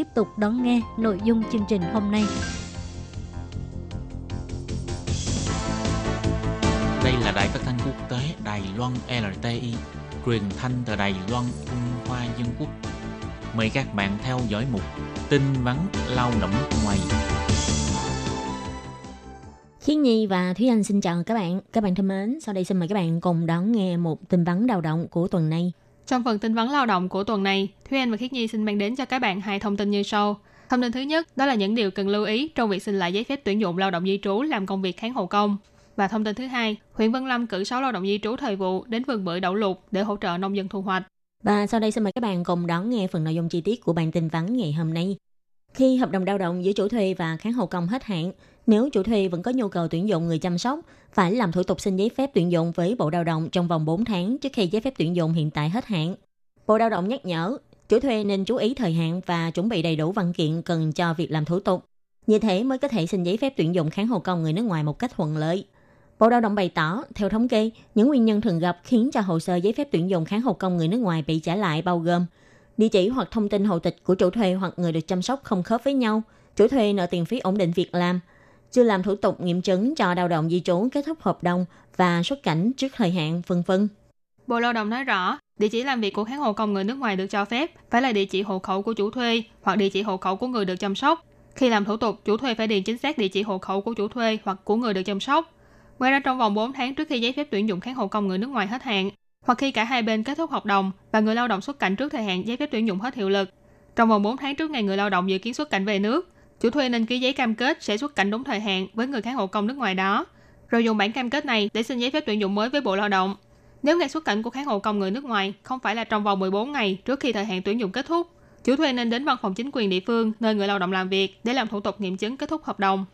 tiếp tục đón nghe nội dung chương trình hôm nay. Đây là Đài Phát thanh Quốc tế Đài Loan LTI, truyền thanh từ Đài Loan, Trung Hoa Dân Quốc. Mời các bạn theo dõi mục tin vắn lao động ngoài. Khiến Nhi và Thúy Anh xin chào các bạn thân mến. Sau đây xin mời các bạn cùng đón nghe một tin vắn lao động của tuần này. Trong phần tin vấn lao động của tuần này, Thúy Anh và Khiết Nhi xin mang đến cho các bạn hai thông tin như sau. Thông tin thứ nhất, đó là những điều cần lưu ý trong việc xin lại giấy phép tuyển dụng lao động di trú làm công việc kháng hộ công. Và thông tin thứ hai, huyện Vân Lâm cử 6 lao động di trú thời vụ đến vườn bưởi Đậu Lục để hỗ trợ nông dân thu hoạch. Và sau đây xin mời các bạn cùng đón nghe phần nội dung chi tiết của bản tin vắn ngày hôm nay. Khi hợp đồng lao động giữa chủ thuê và kháng hộ công hết hạn, nếu chủ thuê vẫn có nhu cầu tuyển dụng người chăm sóc, phải làm thủ tục xin giấy phép tuyển dụng với Bộ Lao động trong vòng 4 tháng trước khi giấy phép tuyển dụng hiện tại hết hạn. Bộ Lao động nhắc nhở, chủ thuê nên chú ý thời hạn và chuẩn bị đầy đủ văn kiện cần cho việc làm thủ tục. Như thế mới có thể xin giấy phép tuyển dụng kháng hộ công người nước ngoài một cách thuận lợi. Bộ Lao động bày tỏ, theo thống kê, những nguyên nhân thường gặp khiến cho hồ sơ giấy phép tuyển dụng kháng hộ công người nước ngoài bị trả lại bao gồm địa chỉ hoặc thông tin hộ tịch của chủ thuê hoặc người được chăm sóc không khớp với nhau, chủ thuê nợ tiền phí ổn định việc làm, chưa làm thủ tục nghiệm chứng cho lao động di trú kết thúc hợp đồng và xuất cảnh trước thời hạn, v.v. Bộ Lao động nói rõ, địa chỉ làm việc của kháng hộ công người nước ngoài được cho phép phải là địa chỉ hộ khẩu của chủ thuê hoặc địa chỉ hộ khẩu của người được chăm sóc. Khi làm thủ tục, chủ thuê phải điền chính xác địa chỉ hộ khẩu của chủ thuê hoặc của người được chăm sóc. Ngoài ra, trong vòng 4 tháng trước khi giấy phép tuyển dụng kháng hộ công người nước ngoài hết hạn, hoặc khi cả hai bên kết thúc hợp đồng và người lao động xuất cảnh trước thời hạn giấy phép tuyển dụng hết hiệu lực, trong vòng 4 tháng trước ngày người lao động dự kiến xuất cảnh về nước, chủ thuê nên ký giấy cam kết sẽ xuất cảnh đúng thời hạn với người kháng hộ công nước ngoài đó, rồi dùng bản cam kết này để xin giấy phép tuyển dụng mới với Bộ Lao động. Nếu ngày xuất cảnh của kháng hộ công người nước ngoài không phải là trong vòng 14 ngày trước khi thời hạn tuyển dụng kết thúc, chủ thuê nên đến văn phòng chính quyền địa phương nơi người lao động làm việc để làm thủ tục nghiệm chứng kết thúc hợp đồng.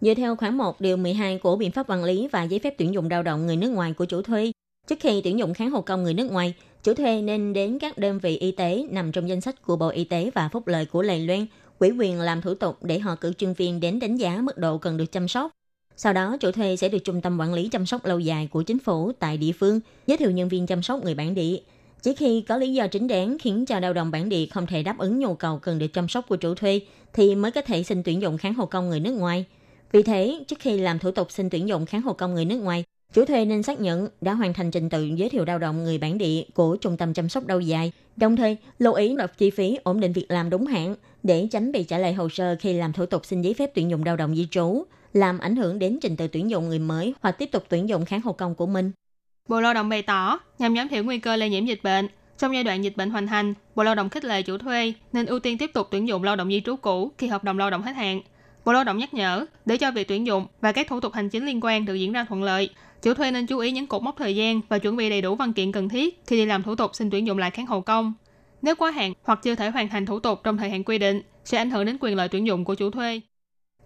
Dựa theo khoản 1 điều 12 của biện pháp quản lý và giấy phép tuyển dụng lao động người nước ngoài của chủ thuê, trước khi tuyển dụng kháng hộ công người nước ngoài, chủ thuê nên đến các đơn vị y tế nằm trong danh sách của Bộ Y tế và Phúc lợi của Đài Loan, ủy quyền làm thủ tục để họ cử chuyên viên đến đánh giá mức độ cần được chăm sóc. Sau đó, chủ thuê sẽ được Trung tâm Quản lý Chăm sóc Lâu dài của Chính phủ tại địa phương giới thiệu nhân viên chăm sóc người bản địa. Chỉ khi có lý do chính đáng khiến cho lao động bản địa không thể đáp ứng nhu cầu cần được chăm sóc của chủ thuê thì mới có thể xin tuyển dụng kháng hộ công người nước ngoài. Vì thế, trước khi làm thủ tục xin tuyển dụng kháng hộ công người nước ngoài, chủ thuê nên xác nhận đã hoàn thành trình tự giới thiệu lao động người bản địa của Trung tâm Chăm sóc Lâu dài, đồng thời lưu ý nộp chi phí ổn định việc làm đúng hạn để tránh bị trả lại hồ sơ khi làm thủ tục xin giấy phép tuyển dụng lao động di trú, làm ảnh hưởng đến trình tự tuyển dụng người mới hoặc tiếp tục tuyển dụng kháng hộ công của mình. Bộ Lao động bày tỏ, nhằm giảm thiểu nguy cơ lây nhiễm dịch bệnh, trong giai đoạn dịch bệnh hoành hành, Bộ Lao động khích lệ chủ thuê nên ưu tiên tiếp tục tuyển dụng lao động di trú cũ khi hợp đồng lao động hết hạn. Bộ Lao động nhắc nhở, để cho việc tuyển dụng và các thủ tục hành chính liên quan được diễn ra thuận lợi, chủ thuê nên chú ý những cột mốc thời gian và chuẩn bị đầy đủ văn kiện cần thiết khi đi làm thủ tục xin tuyển dụng lại kháng hộ công. Nếu quá hạn hoặc chưa thể hoàn thành thủ tục trong thời hạn quy định, sẽ ảnh hưởng đến quyền lợi tuyển dụng của chủ thuê.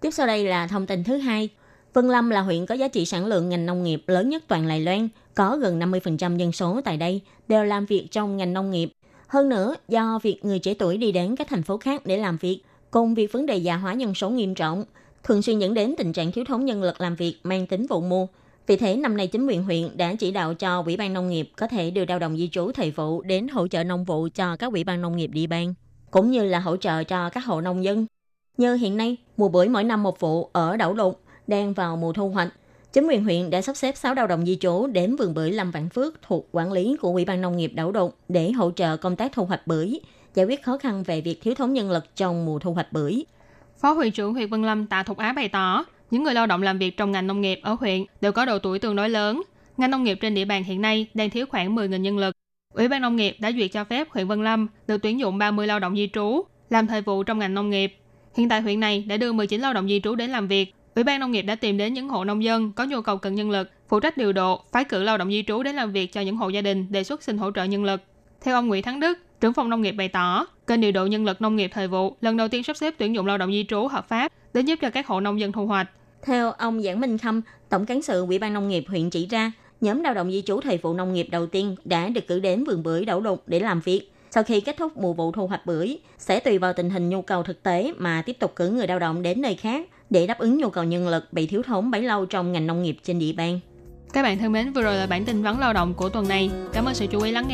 Tiếp sau đây là thông tin thứ hai. Vân Lâm là huyện có giá trị sản lượng ngành nông nghiệp lớn nhất toàn Đài Loan, có gần 50% dân số tại đây đều làm việc trong ngành nông nghiệp. Hơn nữa, do việc người trẻ tuổi đi đến các thành phố khác để làm việc, cùng việc vấn đề già hóa dân số nghiêm trọng, thường xuyên dẫn đến tình trạng thiếu thốn nhân lực làm việc mang tính vụ mùa. Vì thế, năm nay chính quyền huyện đã chỉ đạo cho Ủy ban Nông nghiệp có thể đưa lao động di trú thời vụ đến hỗ trợ nông vụ cho các Ủy ban Nông nghiệp địa bàn, cũng như là hỗ trợ cho các hộ nông dân. Như hiện nay, mùa bưởi mỗi năm một vụ ở Đảo Lộn đang vào mùa thu hoạch. Chính quyền huyện đã sắp xếp 6 lao động di trú đến vườn bưởi Lâm Vạn Phước thuộc quản lý của Ủy ban Nông nghiệp Đảo Lộn để hỗ trợ công tác thu hoạch bưởi, giải quyết khó khăn về việc thiếu thốn nhân lực trong mùa thu hoạch bưởi. Phó huyện trưởng huyện Vân Lâm Tạ Thục Á bày tỏ, những người lao động làm việc trong ngành nông nghiệp ở huyện đều có độ tuổi tương đối lớn. Ngành nông nghiệp trên địa bàn hiện nay đang thiếu khoảng 10.000 nhân lực. Ủy ban Nông nghiệp đã duyệt cho phép huyện Vân Lâm được tuyển dụng 30 lao động di trú làm thời vụ trong ngành nông nghiệp. Hiện tại huyện này đã đưa 19 lao động di trú đến làm việc. Ủy ban Nông nghiệp đã tìm đến những hộ nông dân có nhu cầu cần nhân lực, phụ trách điều độ, phái cử lao động di trú đến làm việc cho những hộ gia đình đề xuất xin hỗ trợ nhân lực. Theo ông Nguyễn Thắng Đức, trưởng phòng nông nghiệp bày tỏ, kênh điều độ nhân lực nông nghiệp thời vụ lần đầu tiên sắp xếp tuyển dụng lao động di trú hợp pháp để giúp cho các hộ nông dân thu hoạch. Theo ông Giản Minh Khâm, tổng cán sự Ủy ban Nông nghiệp huyện chỉ ra, nhóm lao động di trú thời vụ nông nghiệp đầu tiên đã được cử đến vườn bưởi Đậu Lục để làm việc. Sau khi kết thúc mùa vụ thu hoạch bưởi, sẽ tùy vào tình hình nhu cầu thực tế mà tiếp tục cử người lao động đến nơi khác để đáp ứng nhu cầu nhân lực bị thiếu thốn bấy lâu trong ngành nông nghiệp trên địa bàn. Các bạn thân mến, vừa rồi là bản tin vắn lao động của tuần này. Cảm ơn sự chú ý lắng nghe.